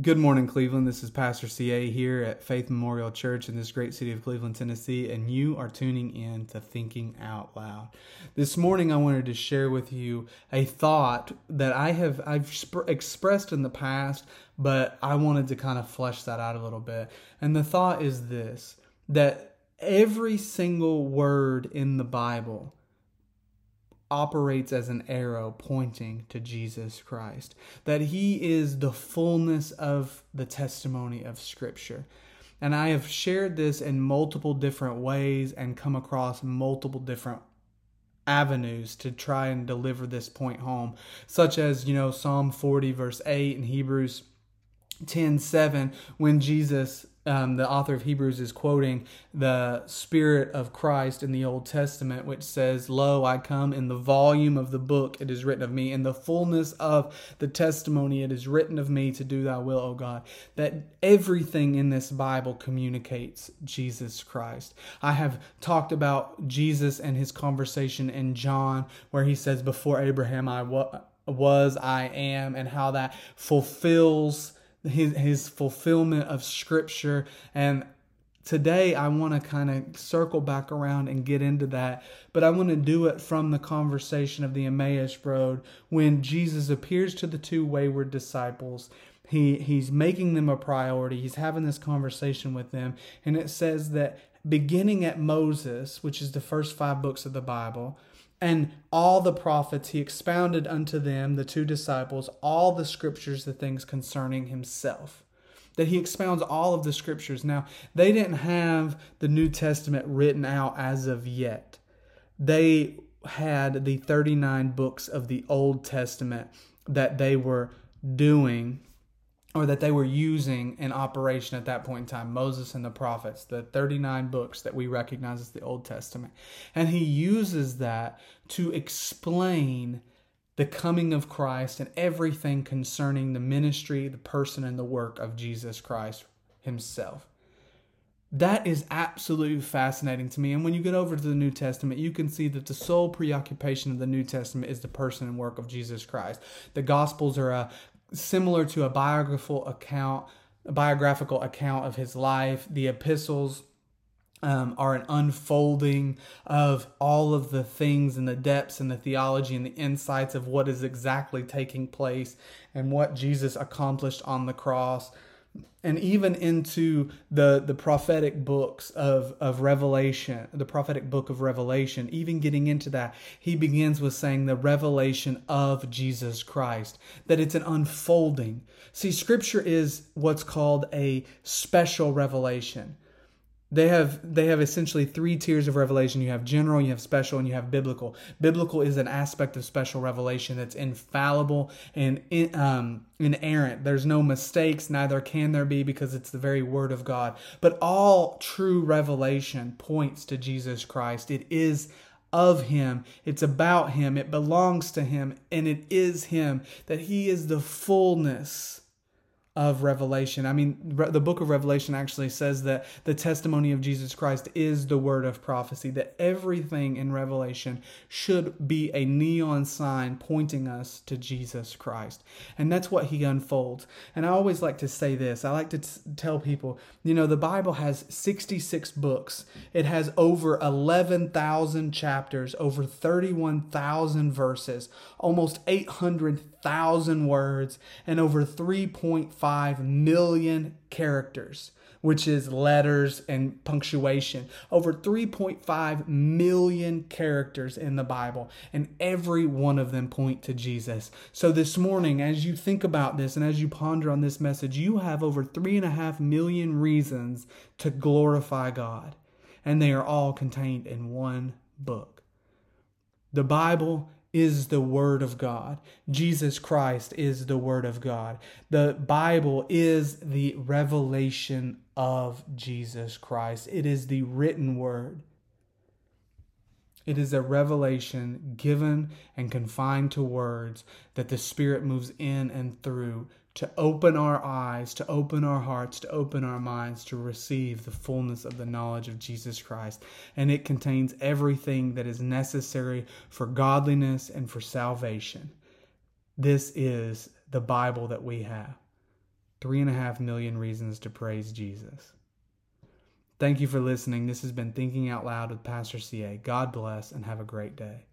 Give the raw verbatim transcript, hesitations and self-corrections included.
Good morning, Cleveland. This is Pastor C A here at Faith Memorial Church in this great city of Cleveland, Tennessee, and you are tuning in to Thinking Out Loud. This morning, I wanted to share with you a thought that I have I've expressed in the past, but I wanted to kind of flesh that out a little bit. And the thought is this, that every single word in the Bible operates as an arrow pointing to Jesus Christ, that he is the fullness of the testimony of Scripture. And I have shared this in multiple different ways and come across multiple different avenues to try and deliver this point home, such as, you know, Psalm forty verse eight and Hebrews ten seven, when Jesus, um, the author of Hebrews, is quoting the Spirit of Christ in the Old Testament, which says, "Lo, I come in the volume of the book, it is written of me, in the fullness of the testimony, it is written of me, to do thy will, O God." That everything in this Bible communicates Jesus Christ. I have talked about Jesus and his conversation in John, where he says, "Before Abraham I wa- was, I am," and how that fulfills His, his fulfillment of Scripture. And today I want to kind of circle back around and get into that, but I want to do it from the conversation of the Emmaus Road, when Jesus appears to the two wayward disciples. He he's making them a priority. He's having this conversation with them, and it says that beginning at Moses, which is the first five books of the Bible, and all the prophets, he expounded unto them, the two disciples, all the Scriptures, the things concerning himself. That he expounds all of the Scriptures. Now, they didn't have the New Testament written out as of yet. They had the thirty-nine books of the Old Testament that they were doing, or that they were using in operation at that point in time. Moses and the prophets, the thirty-nine books that we recognize as the Old Testament. And he uses that to explain the coming of Christ and everything concerning the ministry, the person, and the work of Jesus Christ himself. That is absolutely fascinating to me. And when you get over to the New Testament, you can see that the sole preoccupation of the New Testament is the person and work of Jesus Christ. The Gospels are a similar to a biographical account, a biographical account of his life. The epistles um, are an unfolding of all of the things and the depths and the theology and the insights of what is exactly taking place and what Jesus accomplished on the cross. And even into the, the prophetic books of, of Revelation, the prophetic book of Revelation, even getting into that, he begins with saying the revelation of Jesus Christ, that it's an unfolding. See, Scripture is what's called a special revelation. They have they have essentially three tiers of revelation. You have general, you have special, and you have biblical. Biblical is an aspect of special revelation that's infallible and um, inerrant. There's no mistakes, neither can there be, because it's the very Word of God. But all true revelation points to Jesus Christ. It is of him, it's about him, it belongs to him, and it is him, that he is the fullness of revelation. I mean, the book of Revelation actually says that the testimony of Jesus Christ is the word of prophecy, that everything in Revelation should be a neon sign pointing us to Jesus Christ. And that's what he unfolds. And I always like to say this. I like to t- tell people, you know, the Bible has sixty-six books. It has over eleven thousand chapters, over thirty-one thousand verses, almost eight hundred thousand words, and over three point five million characters, which is letters and punctuation. Over three point five million characters in the Bible, and every one of them point to Jesus. So this morning, as you think about this and as you ponder on this message, you have over three and a half million reasons to glorify God, and they are all contained in one book. The Bible is the Word of God. Jesus Christ is the Word of God. The Bible is the revelation of Jesus Christ. It is the written Word. It is a revelation given and confined to words that the Spirit moves in and through to open our eyes, to open our hearts, to open our minds, to receive the fullness of the knowledge of Jesus Christ. And it contains everything that is necessary for godliness and for salvation. This is the Bible that we have. three and a half million reasons to praise Jesus. Thank you for listening. This has been Thinking Out Loud with Pastor C A God bless and have a great day.